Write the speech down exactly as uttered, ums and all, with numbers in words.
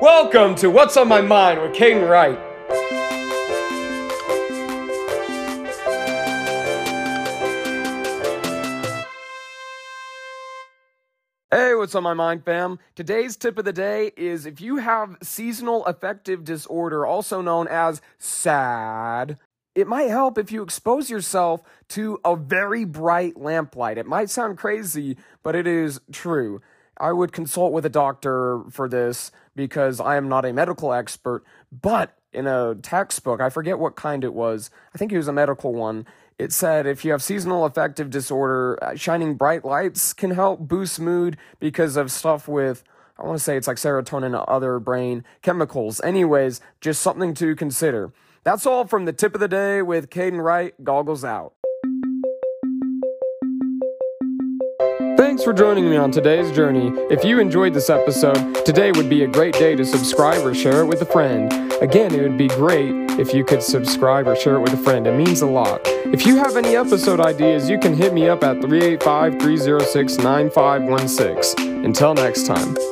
Welcome to What's on My Mind with Caden Wright. Hey, what's on my mind, fam? Today's tip of the day is if you have seasonal affective disorder, also known as S A D, it might help if you expose yourself to a very bright lamplight. It might sound crazy, but it is true. I would consult with a doctor for this because I am not a medical expert, but in a textbook, I forget what kind it was, I think it was a medical one, it said if you have seasonal affective disorder, shining bright lights can help boost mood because of stuff with, I want to say it's like serotonin and other brain chemicals. Anyways, just something to consider. That's all from the tip of the day with Caden Wright. Goggles out. Thanks for joining me on today's journey. If you enjoyed this episode, today would be a great day to subscribe or share it with a friend. Again, it would be great if you could subscribe or share it with a friend. It means a lot. If you have any episode ideas, you can hit me up at three eight five, three zero six, nine five one six. Until next time.